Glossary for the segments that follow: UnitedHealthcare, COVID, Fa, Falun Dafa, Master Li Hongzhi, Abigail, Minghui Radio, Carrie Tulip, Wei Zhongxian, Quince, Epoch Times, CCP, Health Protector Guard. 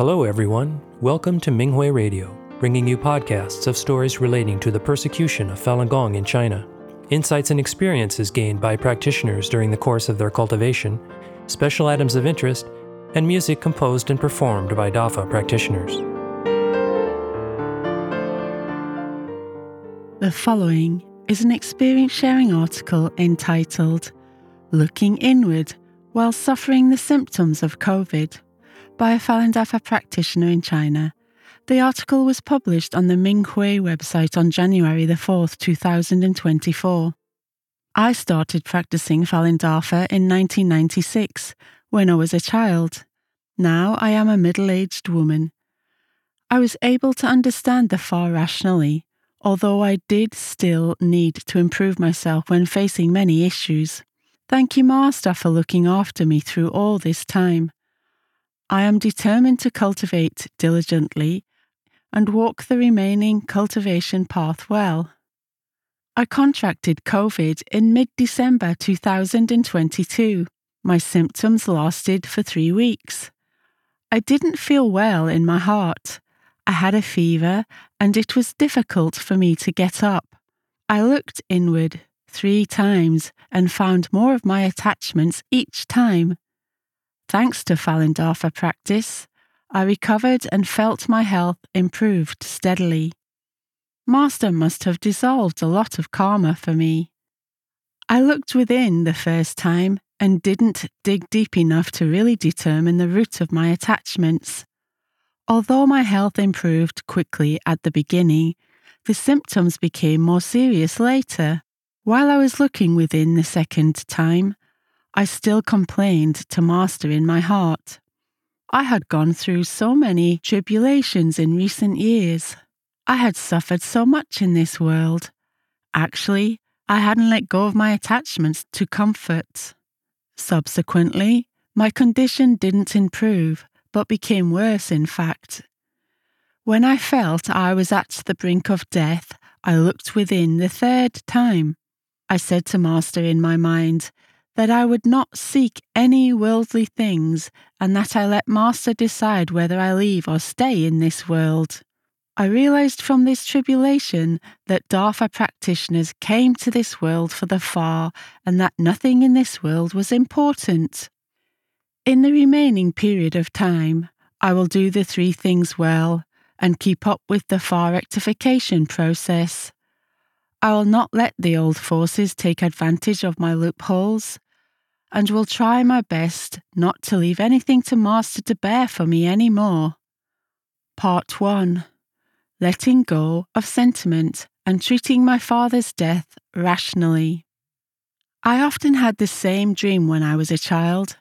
Hello everyone, welcome to Minghui Radio, bringing you podcasts of stories relating to the persecution of Falun Gong in China, insights and experiences gained by practitioners during the course of their cultivation, special items of interest, and music composed and performed by Dafa practitioners. The following is an experience sharing article entitled "Looking Inward While Suffering the Symptoms of COVID" by a Falun Dafa practitioner in China. The article was published on the Minghui website on January the 4th, 2024. I started practicing Falun Dafa in 1996, when I was a child. Now I am a middle-aged woman. I was able to understand the Fa rationally, although I did still need to improve myself when facing many issues. Thank you, Master, for looking after me through all this time. I am determined to cultivate diligently and walk the remaining cultivation path well. I contracted COVID in mid-December 2022. My symptoms lasted for 3 weeks. I didn't feel well in my heart. I had a fever and it was difficult for me to get up. I looked inward 3 times and found more of my attachments each time. Thanks to Falun Dafa practice, I recovered and felt my health improved steadily. Master must have dissolved a lot of karma for me. I looked within the first time and didn't dig deep enough to really determine the root of my attachments. Although my health improved quickly at the beginning, the symptoms became more serious later. While I was looking within the second time, I still complained to Master in my heart. I had gone through so many tribulations in recent years. I had suffered so much in this world. Actually, I hadn't let go of my attachments to comfort. Subsequently, my condition didn't improve, but became worse in fact. When I felt I was at the brink of death, I looked within the third time. I said to Master in my mind that I would not seek any worldly things and that I let Master decide whether I leave or stay in this world. I realized from this tribulation that Dafa practitioners came to this world for the Fa and that nothing in this world was important. In the remaining period of time, I will do the 3 things well and keep up with the Fa rectification process. I will not let the old forces take advantage of my loopholes and will try my best not to leave anything to Master to bear for me anymore. Part 1. Letting go of sentiment and treating my father's death rationally. I often had the same dream when I was a child.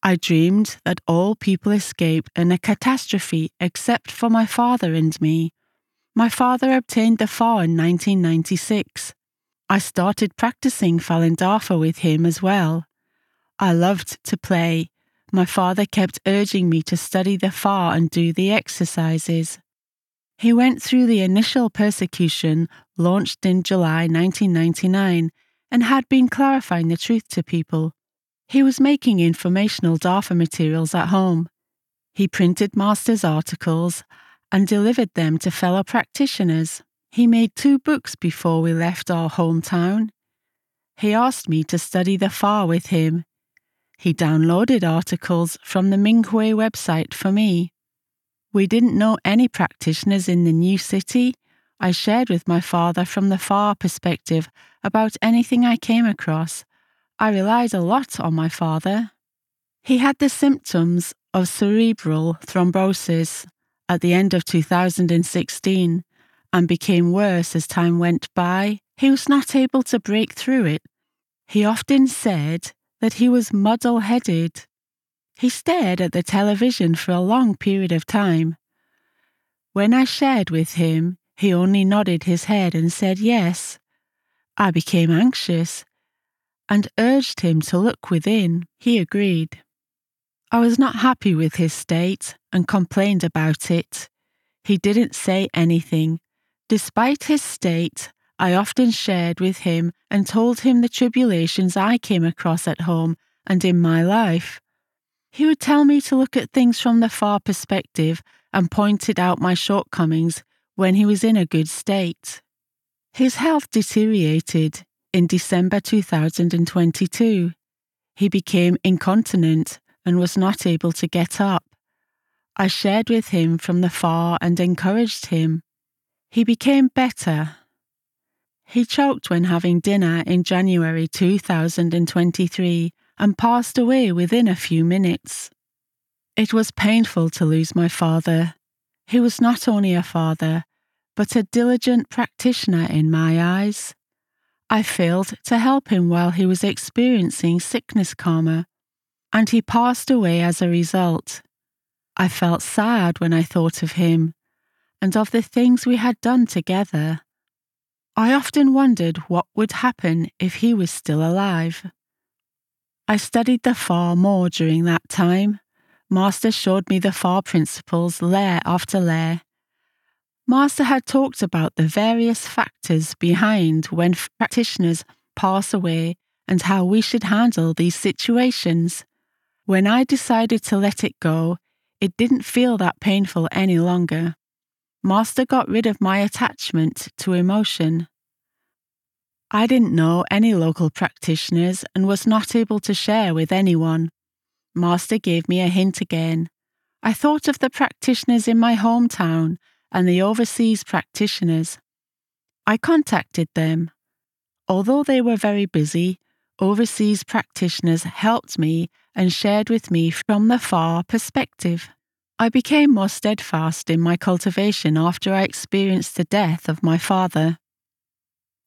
I dreamed that all people escaped in a catastrophe except for my father and me. My father obtained the Fa in 1996. I started practicing Falun Dafa with him as well. I loved to play. My father kept urging me to study the Fa and do the exercises. He went through the initial persecution, launched in July 1999, and had been clarifying the truth to people. He was making informational Dafa materials at home. He printed Master's articles and delivered them to fellow practitioners. He made 2 books before we left our hometown. He asked me to study the Fa with him. He downloaded articles from the Minghui website for me. We didn't know any practitioners in the new city. I shared with my father from the Fa perspective about anything I came across. I relied a lot on my father. He had the symptoms of cerebral thrombosis at the end of 2016, and became worse as time went by. He was not able to break through it. He often said that he was muddle-headed. He stared at the television for a long period of time. When I shared with him, he only nodded his head and said yes. I became anxious and urged him to look within. He agreed. I was not happy with his state and complained about it. He didn't say anything. Despite his state, I often shared with him and told him the tribulations I came across at home and in my life. He would tell me to look at things from the far perspective and pointed out my shortcomings when he was in a good state. His health deteriorated in December 2022. He became incontinent and was not able to get up. I shared with him from the far and encouraged him. He became better. He choked when having dinner in January 2023 and passed away within a few minutes. It was painful to lose my father. He was not only a father, but a diligent practitioner in my eyes. I failed to help him while he was experiencing sickness karma, and he passed away as a result. I felt sad when I thought of him, and of the things we had done together. I often wondered what would happen if he was still alive. I studied the Fa more during that time. Master showed me the Fa principles layer after layer. Master had talked about the various factors behind when practitioners pass away and how we should handle these situations. When I decided to let it go, it didn't feel that painful any longer. Master got rid of my attachment to emotion. I didn't know any local practitioners and was not able to share with anyone. Master gave me a hint again. I thought of the practitioners in my hometown and the overseas practitioners. I contacted them. Although they were very busy, overseas practitioners helped me and shared with me from the far perspective. I became more steadfast in my cultivation after I experienced the death of my father.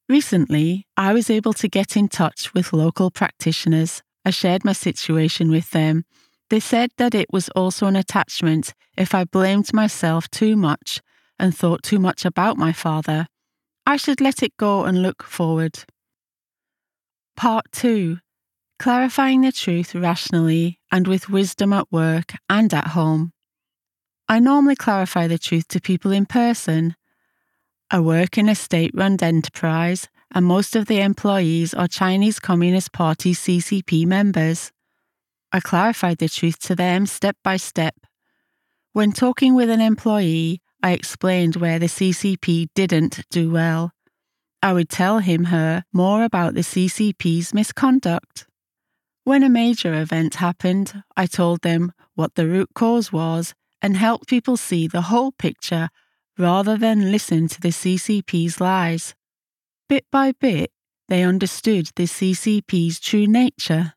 Recently, I was able to get in touch with local practitioners. I shared my situation with them. They said that it was also an attachment if I blamed myself too much and thought too much about my father. I should let it go and look forward. Part 2. Clarifying the truth rationally and with wisdom at work and at home. I normally clarify the truth to people in person. I work in a state-run enterprise, and most of the employees are Chinese Communist Party CCP members. I clarified the truth to them step by step. When talking with an employee, I explained where the CCP didn't do well. I would tell her more about the CCP's misconduct. When a major event happened, I told them what the root cause was and helped people see the whole picture rather than listen to the CCP's lies. Bit by bit, they understood the CCP's true nature.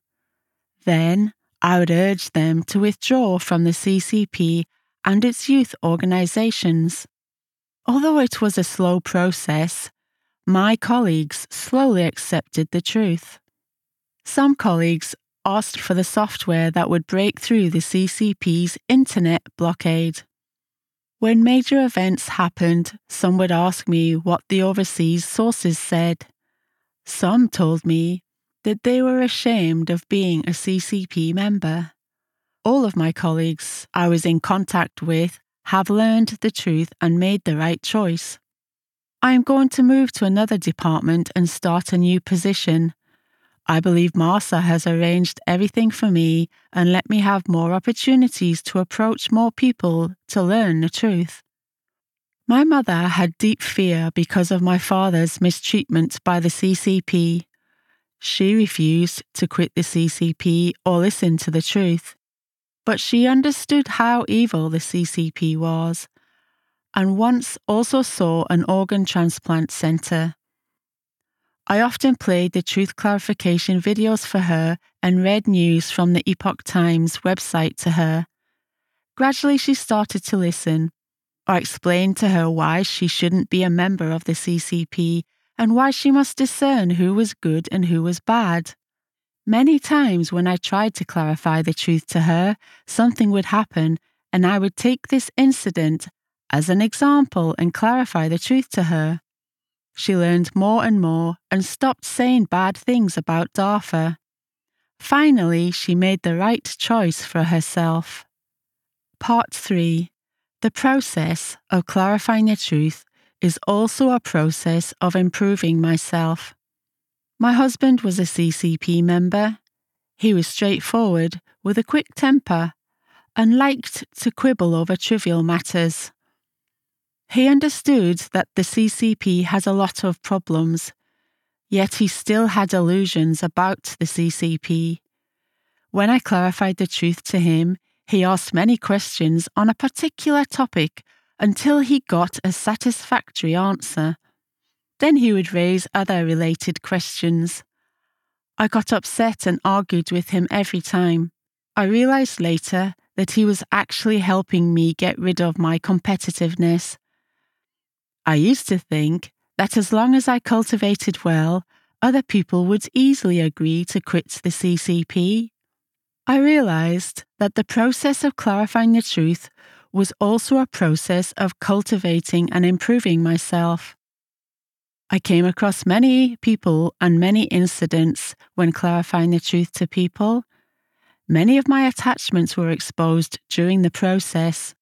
Then, I would urge them to withdraw from the CCP and its youth organizations. Although it was a slow process, my colleagues slowly accepted the truth. Some colleagues asked for the software that would break through the CCP's internet blockade. When major events happened, some would ask me what the overseas sources said. Some told me that they were ashamed of being a CCP member. All of my colleagues I was in contact with have learned the truth and made the right choice. I am going to move to another department and start a new position. I believe Master has arranged everything for me and let me have more opportunities to approach more people to learn the truth. My mother had deep fear because of my father's mistreatment by the CCP. She refused to quit the CCP or listen to the truth, but she understood how evil the CCP was, and once also saw an organ transplant centre. I often played the truth clarification videos for her and read news from the Epoch Times website to her. Gradually she started to listen. I explained to her why she shouldn't be a member of the CCP and why she must discern who was good and who was bad. Many times when I tried to clarify the truth to her, something would happen and I would take this incident as an example and clarify the truth to her. She learned more and more and stopped saying bad things about Dafa. Finally, she made the right choice for herself. Part 3. The process of clarifying the truth is also a process of improving myself. My husband was a CCP member. He was straightforward, with a quick temper, and liked to quibble over trivial matters. He understood that the CCP has a lot of problems, yet he still had illusions about the CCP. When I clarified the truth to him, he asked many questions on a particular topic until he got a satisfactory answer. Then he would raise other related questions. I got upset and argued with him every time. I realized later that he was actually helping me get rid of my competitiveness. I used to think that as long as I cultivated well, other people would easily agree to quit the CCP. I realized that the process of clarifying the truth was also a process of cultivating and improving myself. I came across many people and many incidents when clarifying the truth to people. Many of my attachments were exposed during the process.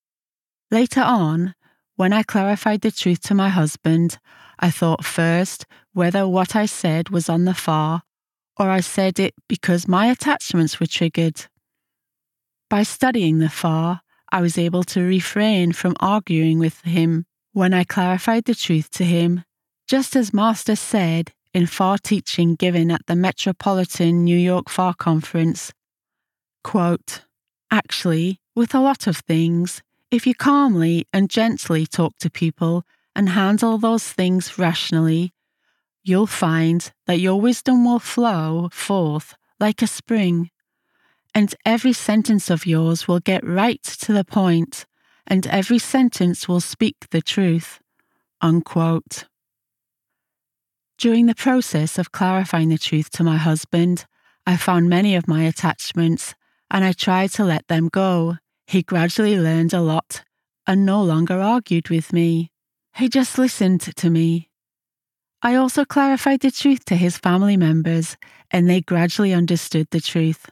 Later on, when I clarified the truth to my husband, I thought first whether what I said was on the far, or I said it because my attachments were triggered. By studying the far, I was able to refrain from arguing with him when I clarified the truth to him. Just as Master said in Far teaching given at the Metropolitan New York Far Conference, quote, "Actually, with a lot of things, if you calmly and gently talk to people and handle those things rationally, you'll find that your wisdom will flow forth like a spring, and every sentence of yours will get right to the point, and every sentence will speak the truth," unquote. During the process of clarifying the truth to my husband, I found many of my attachments and I tried to let them go. He gradually learned a lot and no longer argued with me. He just listened to me. I also clarified the truth to his family members and they gradually understood the truth.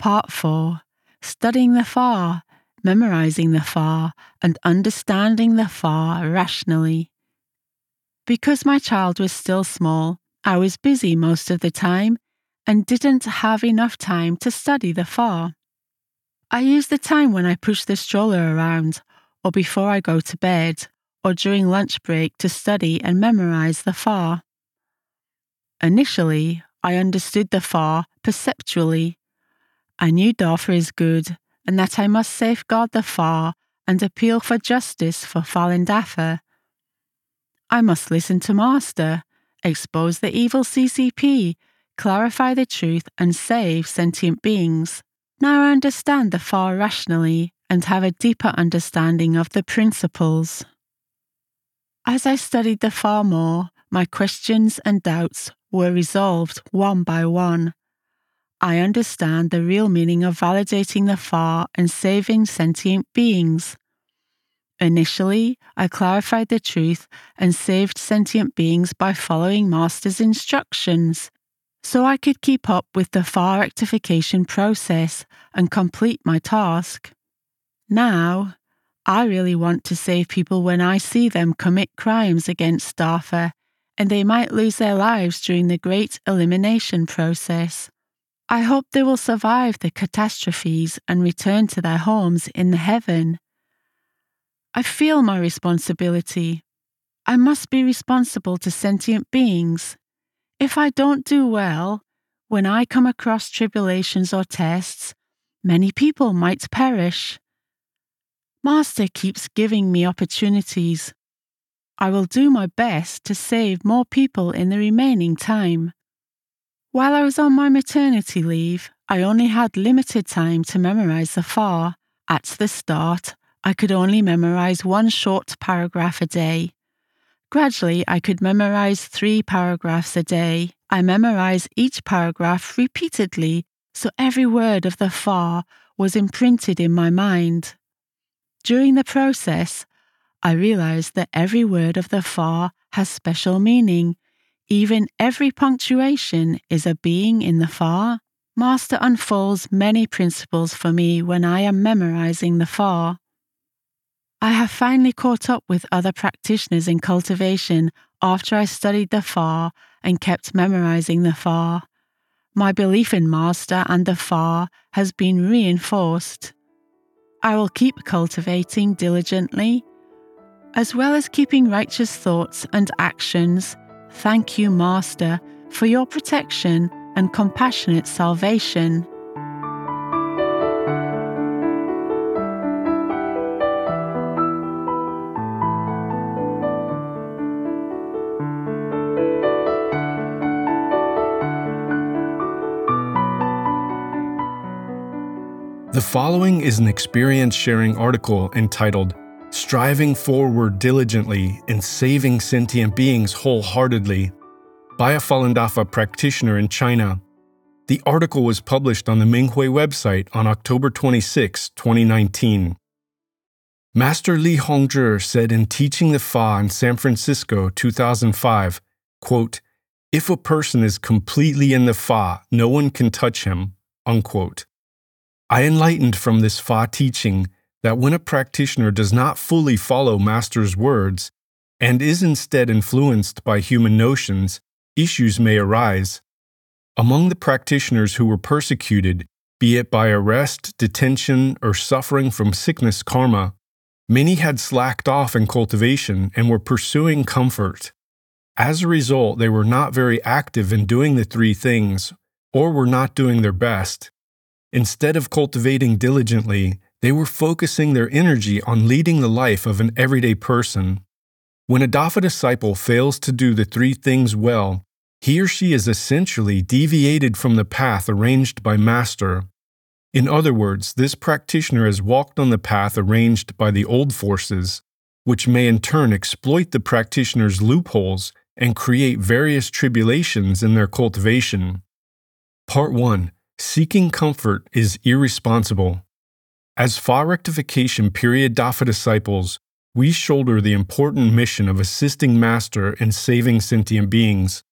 Part 4. Studying the Far, memorizing the Far, and understanding the Far rationally. Because my child was still small, I was busy most of the time and didn't have enough time to study the far. I used the time when I pushed the stroller around, or before I go to bed, or during lunch break to study and memorize the far. Initially, I understood the far perceptually. I knew Dafa is good and that I must safeguard the far and appeal for justice for Falun Dafa. I must listen to Master, expose the evil CCP, clarify the truth and save sentient beings. Now I understand the far rationally and have a deeper understanding of the principles. As I studied the far more, my questions and doubts were resolved one by one. I understand the real meaning of validating the far and saving sentient beings. Initially, I clarified the truth and saved sentient beings by following Master's instructions, so I could keep up with the far rectification process and complete my task. Now, I really want to save people when I see them commit crimes against Dafa, and they might lose their lives during the great elimination process. I hope they will survive the catastrophes and return to their homes in the heaven. I feel my responsibility. I must be responsible to sentient beings. If I don't do well, when I come across tribulations or tests, many people might perish. Master keeps giving me opportunities. I will do my best to save more people in the remaining time. While I was on my maternity leave, I only had limited time to memorize the far. At the start, I could only memorize one short paragraph a day. Gradually, I could memorize 3 paragraphs a day. I memorize each paragraph repeatedly, so every word of the far was imprinted in my mind. During the process, I realized that every word of the far has special meaning. Even every punctuation is a being in the far. Master unfolds many principles for me when I am memorizing the far. I have finally caught up with other practitioners in cultivation after I studied the far and kept memorizing the far. My belief in Master and the Fa has been reinforced. I will keep cultivating diligently, as well as keeping righteous thoughts and actions. Thank you, Master, for your protection and compassionate salvation. The following is an experience-sharing article entitled Striving Forward Diligently and Saving Sentient Beings Wholeheartedly by a Falun Dafa practitioner in China. The article was published on the Minghui website on October 26, 2019. Master Li Hongzhi said in Teaching the Fa in San Francisco, 2005, quote, "If a person is completely in the Fa, no one can touch him," unquote. I enlightened from this Fa teaching that when a practitioner does not fully follow Master's words and is instead influenced by human notions, issues may arise. Among the practitioners who were persecuted, be it by arrest, detention, or suffering from sickness karma, many had slacked off in cultivation and were pursuing comfort. As a result, they were not very active in doing the three things, or were not doing their best. Instead of cultivating diligently, they were focusing their energy on leading the life of an everyday person. When a Dafa disciple fails to do the three things well, he or she is essentially deviated from the path arranged by Master. In other words, this practitioner has walked on the path arranged by the old forces, which may in turn exploit the practitioner's loopholes and create various tribulations in their cultivation. Part 1. Seeking comfort is irresponsible. As Fa rectification period Dafa disciples, we shoulder the important mission of assisting Master in saving sentient beings.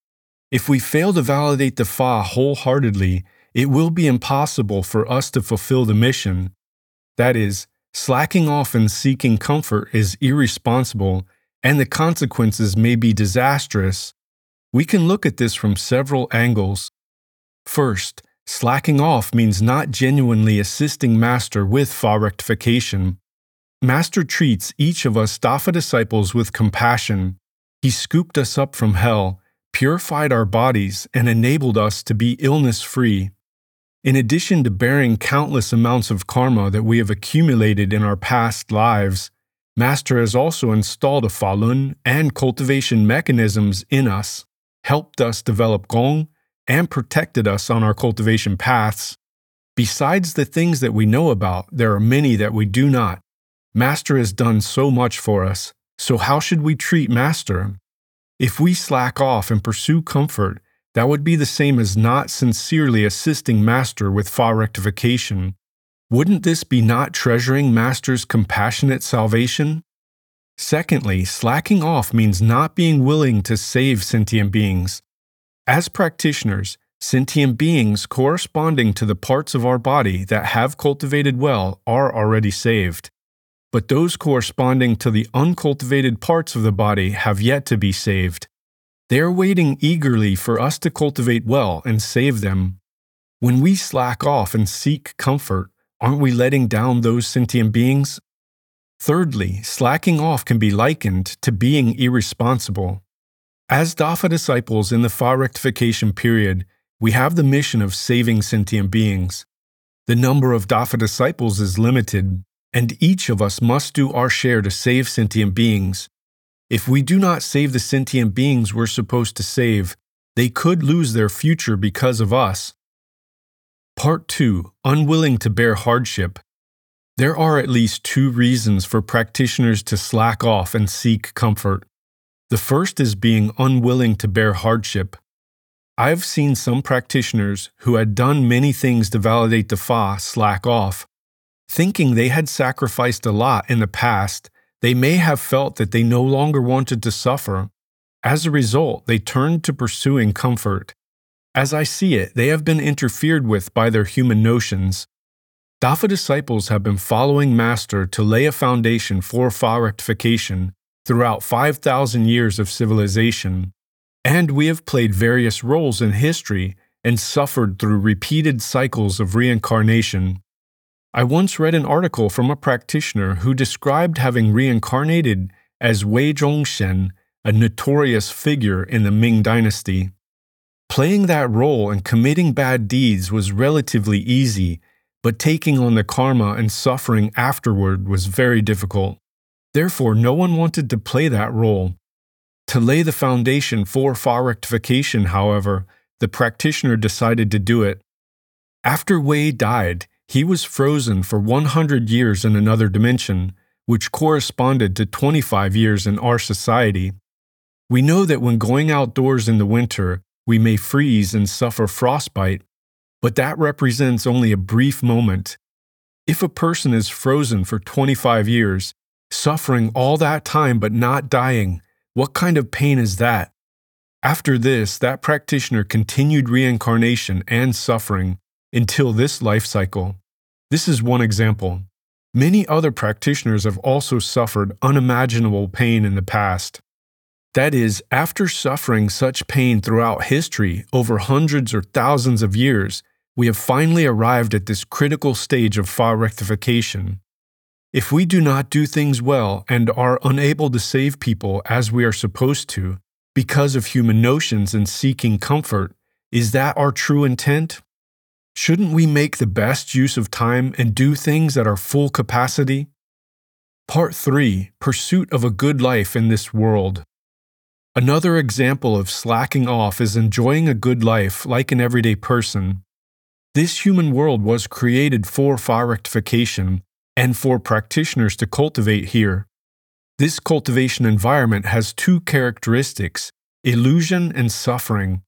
If we fail to validate the Fa wholeheartedly, it will be impossible for us to fulfill the mission. That is, slacking off and seeking comfort is irresponsible, and the consequences may be disastrous. We can look at this from several angles. First, slacking off means not genuinely assisting Master with Fa rectification. Master treats each of us Dafa disciples with compassion. He scooped us up from hell, purified our bodies, and enabled us to be illness-free. In addition to bearing countless amounts of karma that we have accumulated in our past lives, Master has also installed a Falun and cultivation mechanisms in us, helped us develop Gong, and protected us on our cultivation paths. Besides the things that we know about, there are many that we do not. Master has done so much for us, so how should we treat Master? If we slack off and pursue comfort, that would be the same as not sincerely assisting Master with Fa rectification. Wouldn't this be not treasuring Master's compassionate salvation? Secondly, slacking off means not being willing to save sentient beings. As practitioners, sentient beings corresponding to the parts of our body that have cultivated well are already saved, but those corresponding to the uncultivated parts of the body have yet to be saved. They are waiting eagerly for us to cultivate well and save them. When we slack off and seek comfort, aren't we letting down those sentient beings? Thirdly, slacking off can be likened to being irresponsible. As Dafa disciples in the Fa rectification period, we have the mission of saving sentient beings. The number of Dafa disciples is limited, and each of us must do our share to save sentient beings. If we do not save the sentient beings we're supposed to save, they could lose their future because of us. Part 2. Unwilling to bear hardship. There are at least two reasons for practitioners to slack off and seek comfort. The first is being unwilling to bear hardship. I've seen some practitioners who had done many things to validate the Fa slack off. Thinking they had sacrificed a lot in the past, they may have felt that they no longer wanted to suffer. As a result, they turned to pursuing comfort. As I see it, they have been interfered with by their human notions. Dafa disciples have been following Master to lay a foundation for Fa rectification throughout 5,000 years of civilization, and we have played various roles in history and suffered through repeated cycles of reincarnation. I once read an article from a practitioner who described having reincarnated as Wei Zhongxian, a notorious figure in the Ming Dynasty. Playing that role and committing bad deeds was relatively easy, but taking on the karma and suffering afterward was very difficult. Therefore, no one wanted to play that role. To lay the foundation for far rectification, however, the practitioner decided to do it. After Wei died, he was frozen for 100 years in another dimension, which corresponded to 25 years in our society. We know that when going outdoors in the winter, we may freeze and suffer frostbite, but that represents only a brief moment. If a person is frozen for 25 years, suffering all that time but not dying, what kind of pain is that? After this, that practitioner continued reincarnation and suffering until this life cycle. This is one example. Many other practitioners have also suffered unimaginable pain in the past. That is, after suffering such pain throughout history over hundreds or thousands of years, we have finally arrived at this critical stage of Fa rectification. If we do not do things well and are unable to save people as we are supposed to, because of human notions and seeking comfort, is that our true intent? Shouldn't we make the best use of time and do things at our full capacity? Part 3. Pursuit of a good life in this world. Another example of slacking off is enjoying a good life like an everyday person. This human world was created for Fa rectification and for practitioners to cultivate here. This cultivation environment has two characteristics: illusion and suffering.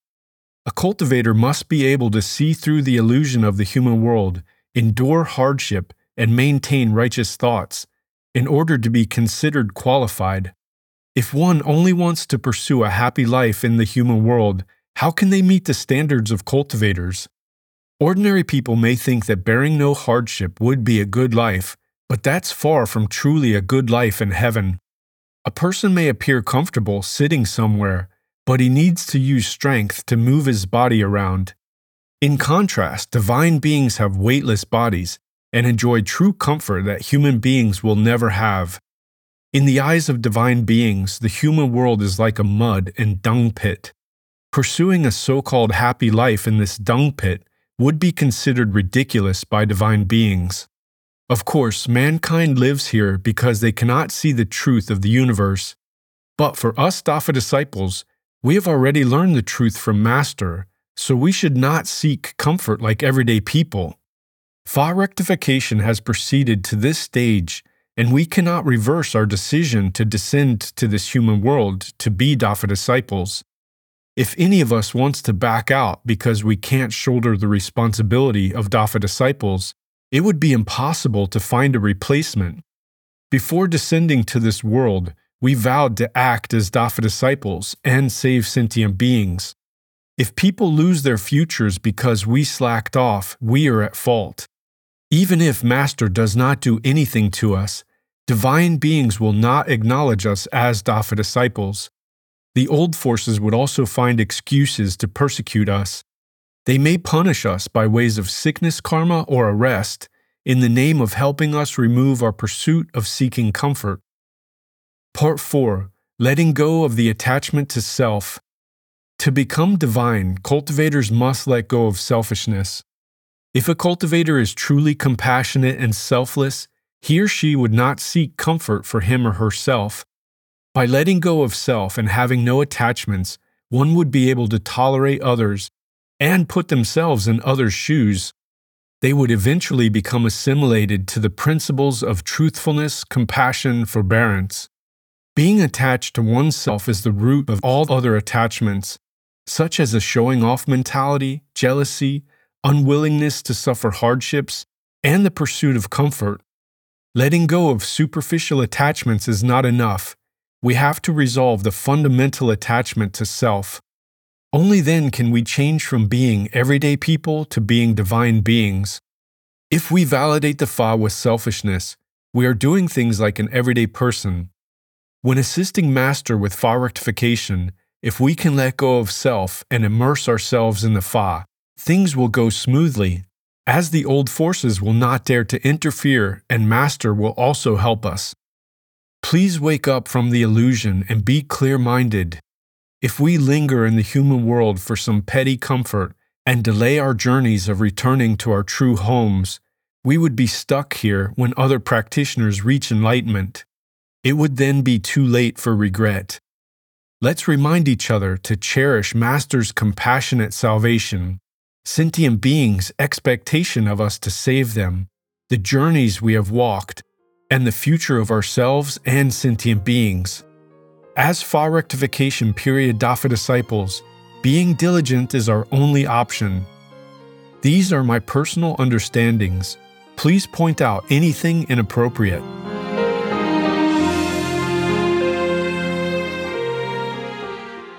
A cultivator must be able to see through the illusion of the human world, endure hardship, and maintain righteous thoughts in order to be considered qualified. If one only wants to pursue a happy life in the human world, how can they meet the standards of cultivators? Ordinary people may think that bearing no hardship would be a good life, but that's far from truly a good life in heaven. A person may appear comfortable sitting somewhere, but he needs to use strength to move his body around. In contrast, divine beings have weightless bodies and enjoy true comfort that human beings will never have. In the eyes of divine beings, the human world is like a mud and dung pit. Pursuing a so-called happy life in this dung pit would be considered ridiculous by divine beings. Of course, mankind lives here because they cannot see the truth of the universe. But for us Dafa disciples, we have already learned the truth from Master, so we should not seek comfort like everyday people. Fa rectification has proceeded to this stage, and we cannot reverse our decision to descend to this human world to be Dafa disciples. If any of us wants to back out because we can't shoulder the responsibility of Dafa disciples, it would be impossible to find a replacement. Before descending to this world, we vowed to act as Dafa disciples and save sentient beings. If people lose their futures because we slacked off, we are at fault. Even if Master does not do anything to us, divine beings will not acknowledge us as Dafa disciples. The old forces would also find excuses to persecute us. They may punish us by ways of sickness karma or arrest in the name of helping us remove our pursuit of seeking comfort. Part 4. Letting go of the attachment to self. To become divine, cultivators must let go of selfishness. If a cultivator is truly compassionate and selfless, he or she would not seek comfort for him or herself. By letting go of self and having no attachments, one would be able to tolerate others and put themselves in others' shoes. They would eventually become assimilated to the principles of truthfulness, compassion, forbearance. Being attached to oneself is the root of all other attachments, such as a showing-off mentality, jealousy, unwillingness to suffer hardships, and the pursuit of comfort. Letting go of superficial attachments is not enough. We have to resolve the fundamental attachment to self. Only then can we change from being everyday people to being divine beings. If we validate the Fa with selfishness, we are doing things like an everyday person. When assisting Master with Fa rectification, if we can let go of self and immerse ourselves in the Fa, things will go smoothly, as the old forces will not dare to interfere, and Master will also help us. Please wake up from the illusion and be clear-minded. If we linger in the human world for some petty comfort and delay our journeys of returning to our true homes, we would be stuck here when other practitioners reach enlightenment. It would then be too late for regret. Let's remind each other to cherish Master's compassionate salvation, sentient beings' expectation of us to save them, the journeys we have walked, and the future of ourselves and sentient beings. As Fa Rectification Period Dafa disciples, being diligent is our only option. These are my personal understandings. Please point out anything inappropriate.